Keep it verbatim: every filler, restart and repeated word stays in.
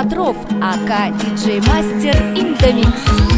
Смотров, а ка диджей Master Индомикс.